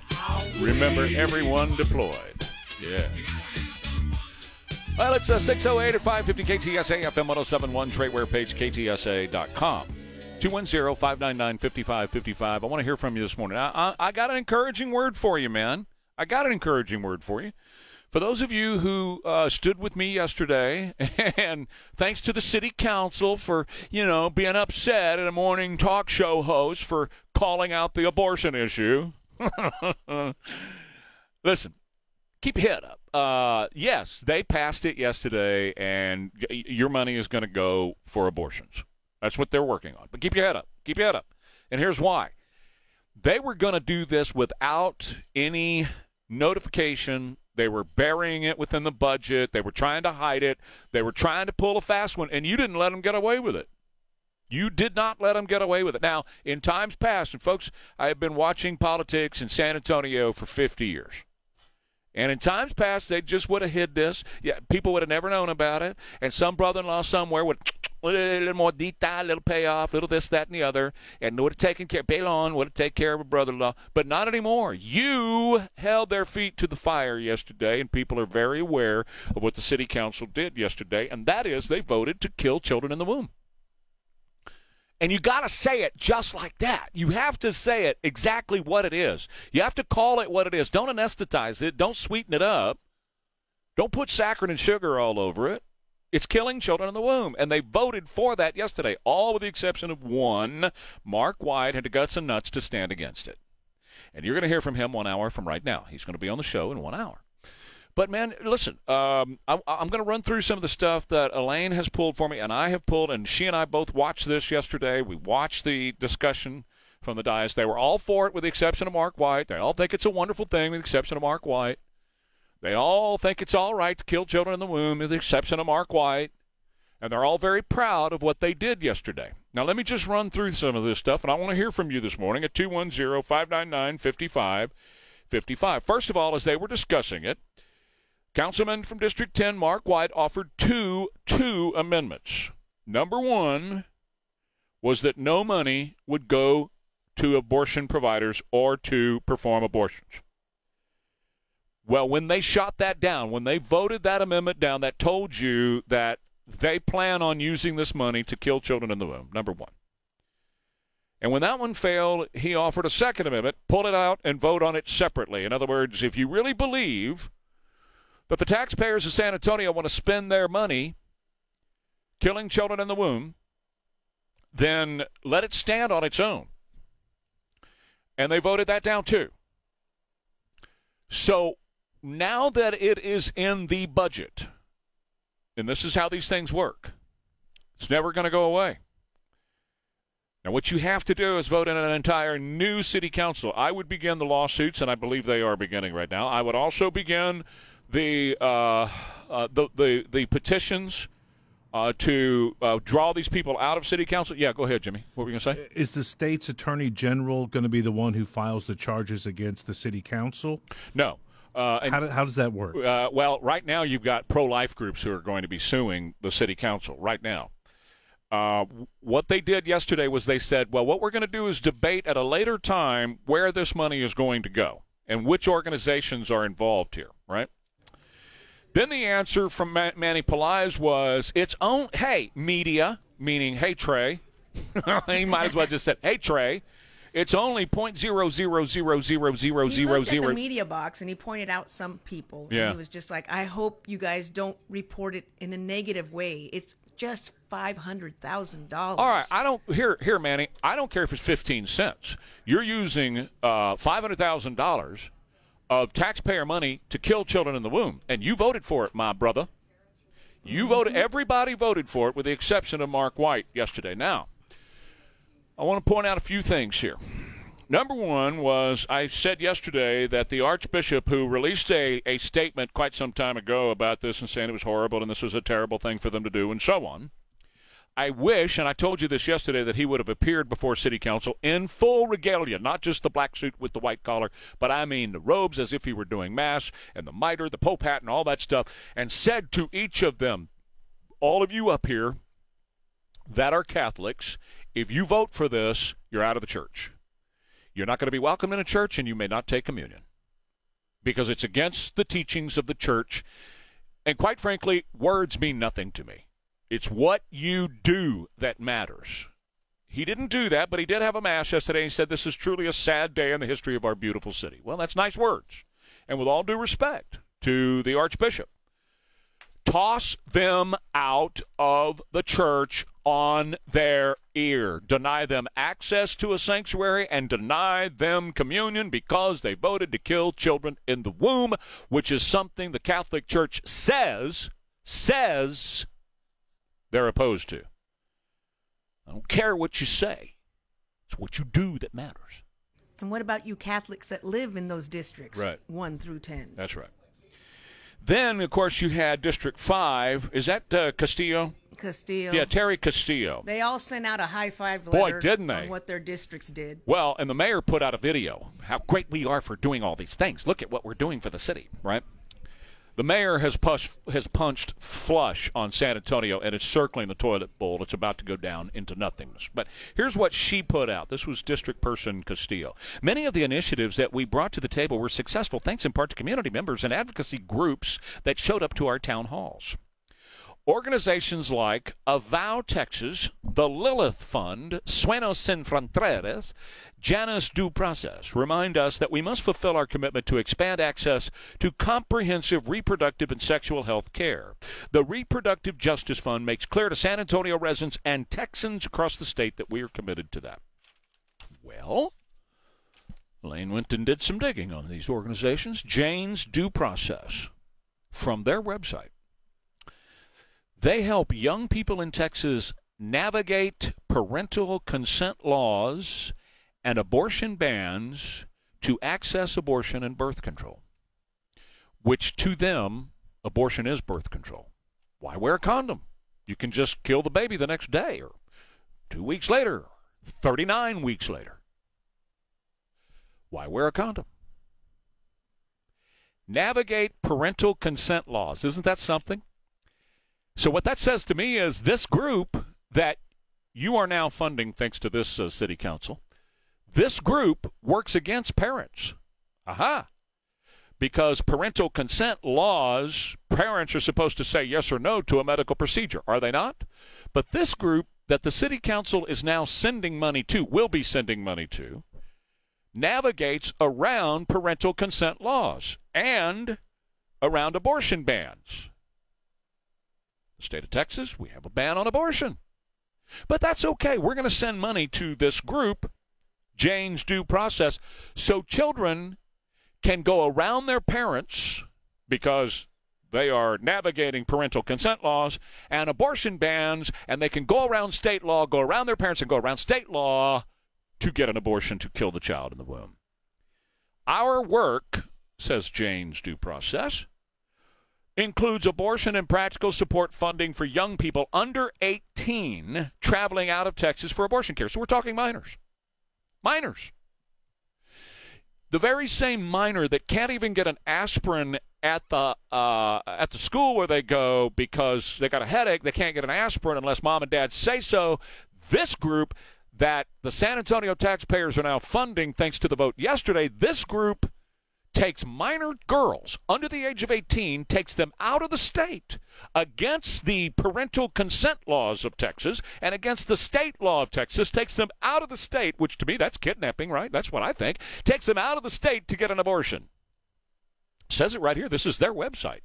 Remember, everyone deployed. Yeah. Well, it's uh, six oh eight at five fifty K T S A, F M one oh seven point one, Trey Ware page, K T S A dot com. two one zero, five nine nine, five five five five. I want to hear from you this morning. I, I, I got an encouraging word for you, man. I got an encouraging word for you. For those of you who uh, stood with me yesterday, and thanks to the city council for, you know, being upset at a morning talk show host for calling out the abortion issue. Listen, keep your head up. Uh, yes, they passed it yesterday, and y- your money is going to go for abortions. That's what they're working on. But keep your head up. Keep your head up. And here's why. They were going to do this without any notification. They were burying it within the budget. They were trying to hide it. They were trying to pull a fast one, and you didn't let them get away with it. You did not let them get away with it. Now, in times past, and folks, I have been watching politics in San Antonio for fifty years. And in times past, they just would have hid this. Yeah, people would have never known about it. And some brother-in-law somewhere would a little more detail, little payoff, little this, that, and the other, and would have taken care. Pelon would have taken care of a brother-in-law, but not anymore. You held their feet to the fire yesterday, and people are very aware of what the city council did yesterday, and that is they voted to kill children in the womb. And you got to say it just like that. You have to say it exactly what it is. You have to call it what it is. Don't anesthetize it. Don't sweeten it up. Don't put saccharin and sugar all over it. It's killing children in the womb. And they voted for that yesterday, all with the exception of one. Mark White had the guts and nuts to stand against it. And you're going to hear from him one hour from right now. He's going to be on the show in one hour. But, man, listen, um, I, I'm going to run through some of the stuff that Elaine has pulled for me and I have pulled, and she and I both watched this yesterday. We watched the discussion from the dais. They were all for it with the exception of Mark White. They all think it's a wonderful thing with the exception of Mark White. They all think it's all right to kill children in the womb with the exception of Mark White. And they're all very proud of what they did yesterday. Now, let me just run through some of this stuff, and I want to hear from you this morning at two one zero, five nine nine, five five five five. First of all, as they were discussing it, Councilman from District ten, Mark White, offered two, two amendments. Number one was that no money would go to abortion providers or to perform abortions. Well, when they shot that down, when they voted that amendment down, that told you that they plan on using this money to kill children in the womb, number one. And when that one failed, he offered a second amendment, pull it out and vote on it separately. In other words, if you really believe that the taxpayers of San Antonio want to spend their money killing children in the womb, then let it stand on its own. And they voted that down too. So now that it is in the budget, and this is how these things work, it's never going to go away. Now what you have to do is vote in an entire new city council. I would begin the lawsuits, and I believe they are beginning right now. I would also begin the uh, uh, the, the the petitions uh, to uh, draw these people out of city council. Yeah, go ahead, Jimmy. What were you going to say? Is the state's attorney general going to be the one who files the charges against the city council? No. Uh, and, how, do, how does that work? Uh, well, right now you've got pro-life groups who are going to be suing the city council right now. Uh, what they did yesterday was they said, well, what we're going to do is debate at a later time where this money is going to go and which organizations are involved here, right? Then the answer from Man- Manny Pallais was, it's own, hey, media, meaning, hey, Trey. He might as well just said, hey, Trey. It's only point zero zero zero zero zero zero zero. He looked at the media box and he pointed out some people. Yeah. And he was just like, I hope you guys don't report it in a negative way. It's just five hundred thousand dollars. All right, I don't here here, Manny. I don't care if it's fifteen cents. You're using uh, five hundred thousand dollars of taxpayer money to kill children in the womb, and you voted for it, my brother. You mm-hmm. voted. Everybody voted for it, with the exception of Mark White yesterday. Now, I want to point out a few things here. Number one was, I said yesterday that the Archbishop, who released a, a statement quite some time ago about this and saying it was horrible and this was a terrible thing for them to do and so on, I wish, and I told you this yesterday, that he would have appeared before city council in full regalia, not just the black suit with the white collar, but I mean the robes as if he were doing mass, and the mitre, the pope hat, and all that stuff, and said to each of them, all of you up here that are Catholics, if you vote for this, you're out of the church. You're not going to be welcome in a church, and you may not take communion because it's against the teachings of the church. And quite frankly, words mean nothing to me. It's what you do that matters. He didn't do that, but he did have a mass yesterday. He said, this is truly a sad day in the history of our beautiful city. Well, that's nice words. And with all due respect to the Archbishop, toss them out of the church on their ear. Deny them access to a sanctuary and deny them communion because they voted to kill children in the womb, which is something the Catholic Church says, says they're opposed to. I don't care what you say. It's what you do that matters. And what about you Catholics that live in those districts, right? one through ten? That's right. Then, of course, you had District five. Is that uh, Castillo? Castillo. Yeah, Terry Castillo. They all sent out a high-five letter. Boy, didn't they? On what their districts did. Well, and the mayor put out a video. How great we are for doing all these things. Look at what we're doing for the city, right? The mayor has, push, has punched flush on San Antonio, and it's circling the toilet bowl. It's about to go down into nothingness. But here's what she put out. This was District Person Castillo. Many of the initiatives that we brought to the table were successful, thanks in part to community members and advocacy groups that showed up to our town halls. Organizations like Avow Texas, the Lilith Fund, Sueños Sin Fronteras, Jane's Due Process remind us that we must fulfill our commitment to expand access to comprehensive reproductive and sexual health care. The Reproductive Justice Fund makes clear to San Antonio residents and Texans across the state that we are committed to that. Well, Lane went and did some digging on these organizations. Jane's Due Process, from their website. They help young people in Texas navigate parental consent laws and abortion bans to access abortion and birth control, which to them, abortion is birth control. Why wear a condom? You can just kill the baby the next day or two weeks later, thirty-nine weeks later. Why wear a condom? Navigate parental consent laws. Isn't that something? So what that says to me is this group that you are now funding, thanks to this uh, city council, this group works against parents. Aha. Because parental consent laws, parents are supposed to say yes or no to a medical procedure, are they not? But this group that the city council is now sending money to, will be sending money to, navigates around parental consent laws and around abortion bans. The state of Texas, we have a ban on abortion. But that's okay. We're going to send money to this group, Jane's Due Process, so children can go around their parents because they are navigating parental consent laws and abortion bans, and they can go around state law, go around their parents, and go around state law to get an abortion to kill the child in the womb. Our work, says Jane's Due Process, includes abortion and practical support funding for young people under eighteen traveling out of Texas for abortion care. So we're talking minors. Minors. The very same minor that can't even get an aspirin at the uh, at the school where they go because they got a headache, they can't get an aspirin unless mom and dad say so. This group that the San Antonio taxpayers are now funding, thanks to the vote yesterday, this group takes minor girls under the age of eighteen, takes them out of the state against the parental consent laws of Texas and against the state law of Texas, takes them out of the state, which to me, that's kidnapping, right? That's what I think. Takes them out of the state to get an abortion. Says it right here. This is their website.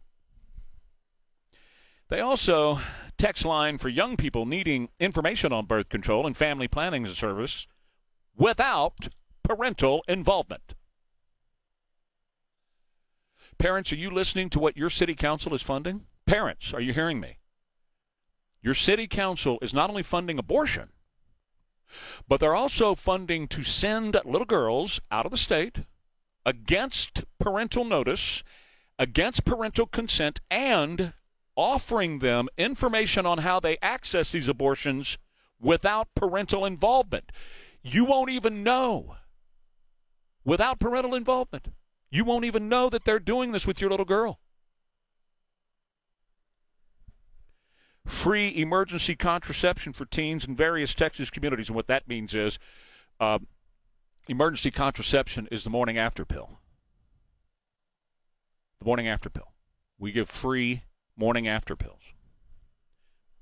They also, text line for young people needing information on birth control and family planning service without parental involvement. Parents, are you listening to what your city council is funding? Parents, are you hearing me? Your city council is not only funding abortion, but they're also funding to send little girls out of the state against parental notice, against parental consent, and offering them information on how they access these abortions without parental involvement. You won't even know. Without parental involvement. You won't even know that they're doing this with your little girl. Free emergency contraception for teens in various Texas communities. And what that means is uh, emergency contraception is the morning after pill. The morning after pill. We give free morning after pills.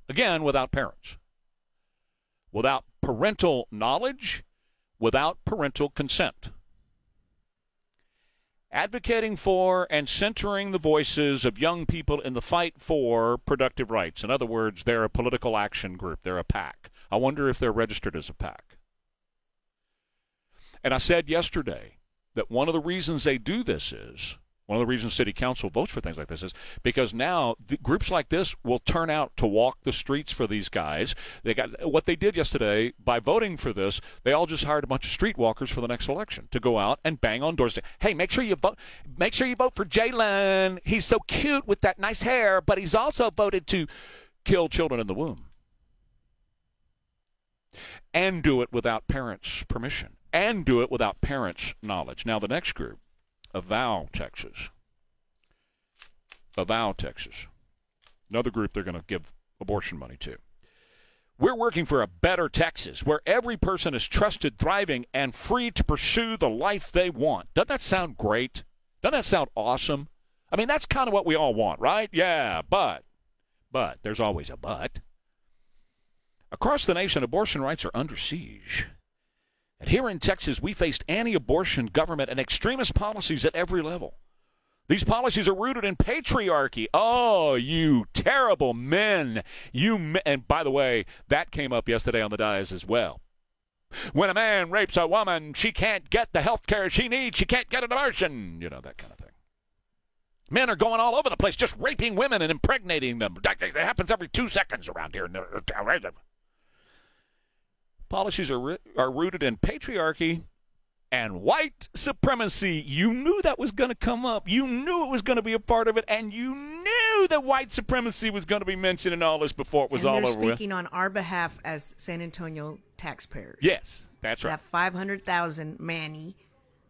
Again, without parents. Without parental knowledge. Without parental consent. Advocating for and centering the voices of young people in the fight for productive rights. In other words, they're a political action group. They're a PAC. I wonder if they're registered as a PAC. And I said yesterday that one of the reasons they do this is, one of the reasons city council votes for things like this is because now the groups like this will turn out to walk the streets for these guys. They got what they did yesterday by voting for this. They all just hired a bunch of streetwalkers for the next election to go out and bang on doors. Hey, make sure you vote. Make sure you vote for Jalen. He's so cute with that nice hair, but he's also voted to kill children in the womb and do it without parents' permission and do it without parents' knowledge. Now the next group. Avow Texas. Avow Texas. Another group they're going to give abortion money to. We're working for a better Texas where every person is trusted, thriving, and free to pursue the life they want. Doesn't that sound great? Doesn't that sound awesome? I mean, that's kind of what we all want, right? Yeah, but, but, there's always a but. Across the nation, abortion rights are under siege. And here in Texas, we faced anti-abortion government and extremist policies at every level. These policies are rooted in patriarchy. Oh, you terrible men. You men. And by the way, that came up yesterday on the dais as well. When a man rapes a woman, she can't get the health care she needs. She can't get an abortion. You know, that kind of thing. Men are going all over the place, just raping women and impregnating them. It happens every two seconds around here. Policies are are rooted in patriarchy and white supremacy. You knew that was going to come up. You knew it was going to be a part of it, and you knew that white supremacy was going to be mentioned in all this before it was all over with. And they're speaking on our behalf as San Antonio taxpayers. Yes, that's right. That five hundred thousand, Manny, it's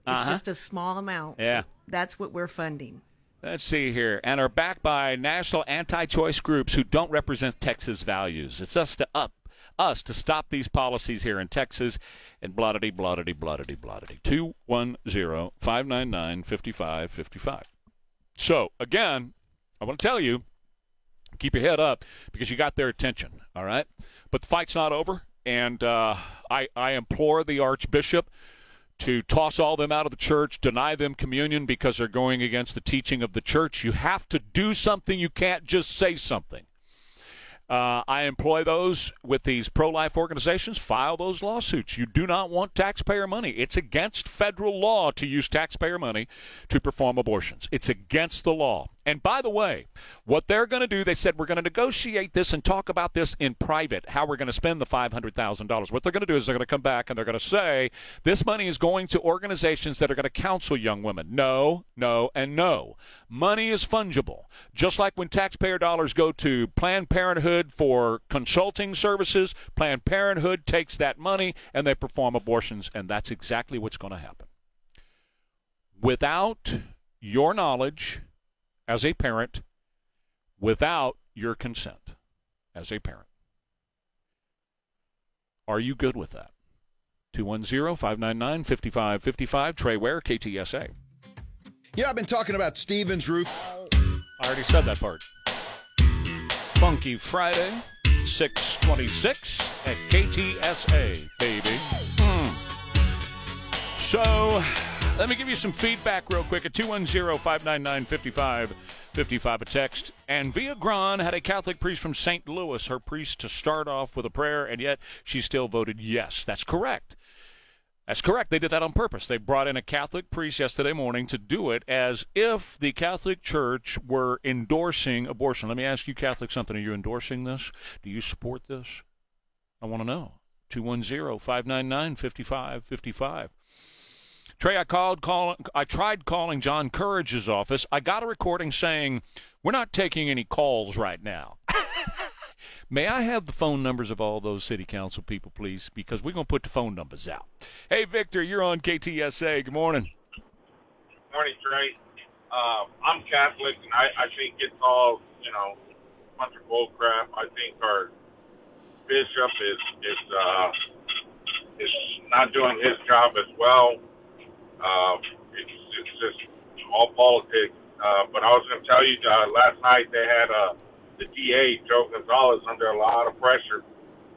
uh-huh. just a small amount. Yeah. That's what we're funding. Let's see here. And are backed by national anti-choice groups who don't represent Texas values. It's us to up. Us to stop these policies here in Texas, and blottity, blottity, blottity, blottity. two one zero, five nine nine, five five five five. So, again, I want to tell you, keep your head up because you got their attention, all right? But the fight's not over, and uh, I, I implore the Archbishop to toss all them out of the church, deny them communion because they're going against the teaching of the church. You have to do something. You can't just say something. Uh, I employ those with these pro-life organizations. File those lawsuits. You do not want taxpayer money. It's against federal law to use taxpayer money to perform abortions. It's against the law. And by the way, what they're going to do, they said, we're going to negotiate this and talk about this in private, how we're going to spend the five hundred thousand dollars. What they're going to do is they're going to come back and they're going to say, this money is going to organizations that are going to counsel young women. No, no, and no. Money is fungible. Just like when taxpayer dollars go to Planned Parenthood for consulting services, Planned Parenthood takes that money and they perform abortions, and that's exactly what's going to happen. Without your knowledge, as a parent, without your consent, as a parent. Are you good with that? two one zero, five nine nine, five five five five, Trey Ware, K T S A. Yeah, I've been talking about Stevens Roof. I already said that part. Funky Friday, six twenty-six at K T S A, baby. Mm. So... let me give you some feedback real quick at two one zero, five nine nine, five five five five, a text. And Villagran had a Catholic priest from Saint Louis, her priest, to start off with a prayer, and yet she still voted yes. That's correct. That's correct. They did that on purpose. They brought in a Catholic priest yesterday morning to do it as if the Catholic Church were endorsing abortion. Let me ask you Catholics something. Are you endorsing this? Do you support this? I want to know. two one zero, five nine nine, five five five five. Trey, I called. Call, I tried calling John Courage's office. I got a recording saying, we're not taking any calls right now. May I have the phone numbers of all those city council people, please? Because we're going to put the phone numbers out. Hey, Victor, you're on K T S A. Good morning. Morning, Trey. Uh, I'm Catholic, and I, I think it's all, you know, a bunch of bull crap. I think our bishop is, is, uh, is not doing his job as well. Uh, it's, it's just all politics. Uh, but I was going to tell you, uh, last night they had uh, the D A, Joe Gonzalez, under a lot of pressure.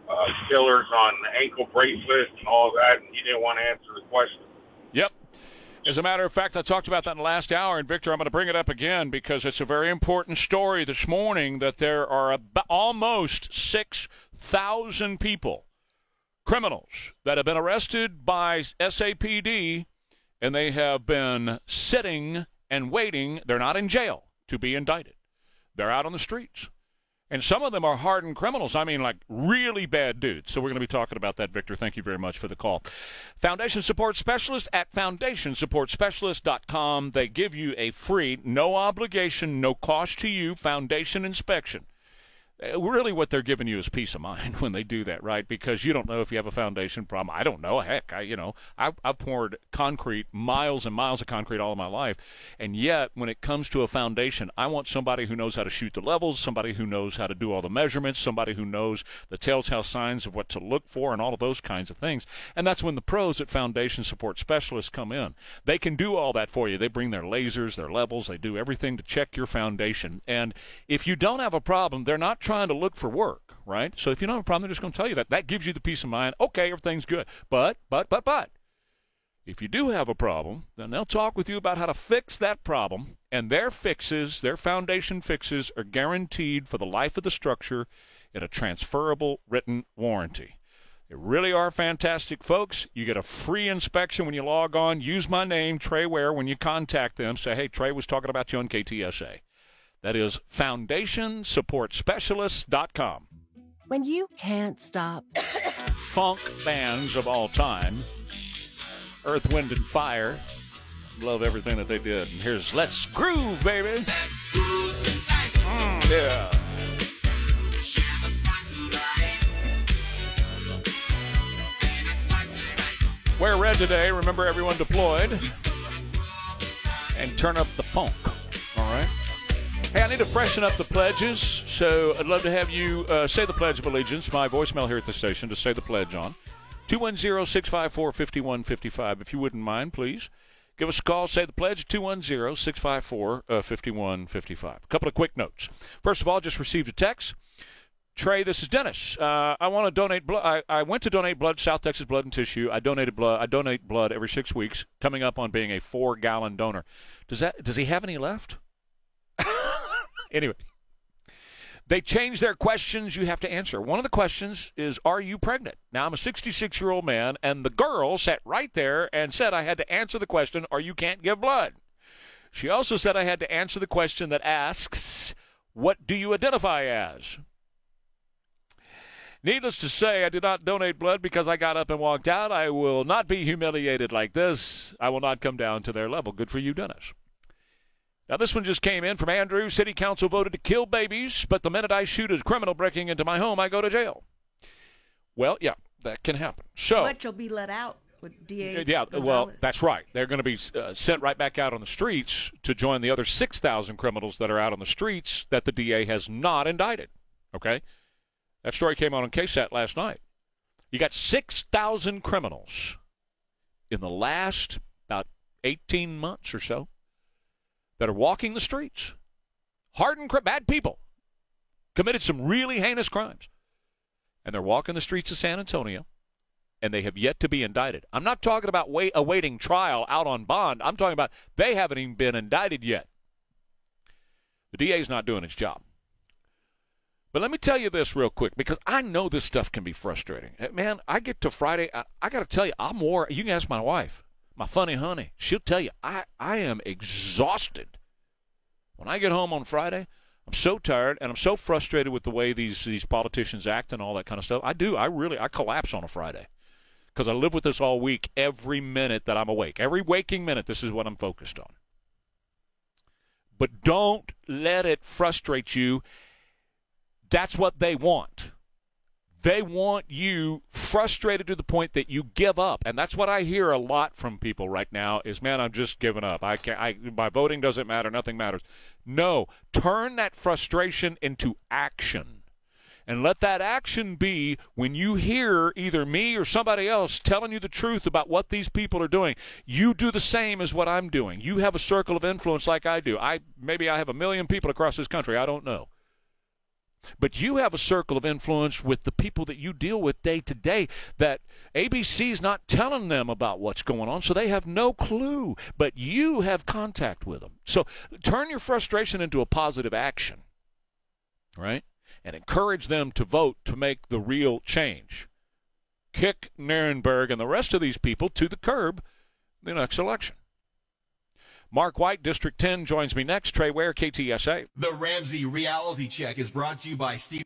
Uh, killers on ankle bracelets and all that, and he didn't want to answer the question. Yep. As a matter of fact, I talked about that in the last hour, and, Victor, I'm going to bring it up again because it's a very important story this morning that there are ab- almost six thousand people, criminals, that have been arrested by S A P D. And they have been sitting and waiting. They're not in jail to be indicted. They're out on the streets. And some of them are hardened criminals. I mean, like really bad dudes. So we're going to be talking about that, Victor. Thank you very much for the call. Foundation Support Specialist at foundation support specialist dot com. They give you a free, no obligation, no cost to you, foundation inspection. Really what they're giving you is peace of mind when they do that, right? Because you don't know if you have a foundation problem. I don't know. Heck, I, you know, I, I've poured concrete, miles and miles of concrete all of my life. And yet when it comes to a foundation, I want somebody who knows how to shoot the levels, somebody who knows how to do all the measurements, somebody who knows the telltale signs of what to look for and all of those kinds of things. And that's when the pros at Foundation Support Specialists come in. They can do all that for you. They bring their lasers, their levels. They do everything to check your foundation. And if you don't have a problem, they're not trying trying to look for work, right? So if you don't have a problem, they're just going to tell you that. That gives you the peace of mind. Okay, everything's good. But, but, but, but, if you do have a problem, then they'll talk with you about how to fix that problem, and their fixes, their foundation fixes, are guaranteed for the life of the structure in a transferable written warranty. They really are fantastic folks. You get a free inspection when you log on. Use my name, Trey Ware, when you contact them. Say, hey, Trey was talking about you on K T S A. That is foundation support specialists dot com. When you can't stop. Funk bands of all time. Earth, Wind, and Fire. Love everything that they did. And here's Let's Groove, baby. Let's groove tonight. Mm, yeah. Wear red today. Remember everyone deployed. And turn up the funk. All right. Hey, I need to freshen up the pledges, so I'd love to have you uh, say the Pledge of Allegiance, my voicemail here at the station to say the pledge on. two one zero, six five four, five one five five. If you wouldn't mind, please give us a call. Say the pledge, two one zero, six five four, five one five five. A couple of quick notes. First of all, just received a text. Trey, this is Dennis. Uh, I want to donate blood. I, I went to donate blood, South Texas Blood and Tissue. I donated blood. I donate blood every six weeks, coming up on being a four-gallon donor. Does that? Does he have any left? Anyway, they change their questions you have to answer. One of the questions is, are you pregnant? Now, I'm a sixty-six-year-old man, and the girl sat right there and said I had to answer the question, or you can't give blood. She also said I had to answer the question that asks, what do you identify as? Needless to say, I did not donate blood because I got up and walked out. I will not be humiliated like this. I will not come down to their level. Good for you, Dennis. Now, this one just came in from Andrew. City Council voted to kill babies, but the minute I shoot a criminal breaking into my home, I go to jail. Well, yeah, that can happen. So much will be let out with D A Yeah, Gonzalez. Well, that's right. They're going to be uh, sent right back out on the streets to join the other six thousand criminals that are out on the streets that the D A has not indicted. Okay? That story came out on K SAT last night. You got six thousand criminals in the last about eighteen months or so that are walking the streets, hardened, bad people, committed some really heinous crimes, and they're walking the streets of San Antonio, and they have yet to be indicted. I'm not talking about wait, awaiting trial out on bond. I'm talking about they haven't even been indicted yet. The D A's not doing its job. But let me tell you this real quick, because I know this stuff can be frustrating. Man, I get to Friday. I, I got to tell you, I'm more – you can ask my wife. My funny honey, she'll tell you, I, I am exhausted. When I get home on Friday, I'm so tired and I'm so frustrated with the way these, these politicians act and all that kind of stuff. I do. I really, I collapse on a Friday because I live with this all week. Every minute that I'm awake, every waking minute, this is what I'm focused on. But don't let it frustrate you. That's what they want. They want you frustrated to the point that you give up, and that's what I hear a lot from people right now is, man, I'm just giving up. I can't, I, my voting doesn't matter. Nothing matters. No, turn that frustration into action, and let that action be when you hear either me or somebody else telling you the truth about what these people are doing. You do the same as what I'm doing. You have a circle of influence like I do. I maybe I have a million people across this country. I don't know. But you have a circle of influence with the people that you deal with day to day that A B C's not telling them about what's going on, so they have no clue. But you have contact with them. So turn your frustration into a positive action, right? And encourage them to vote to make the real change. Kick Nirenberg and the rest of these people to the curb in the next election. Mark White, District ten, joins me next. Trey Ware, K T S A. The Ramsey Reality Check is brought to you by Steve.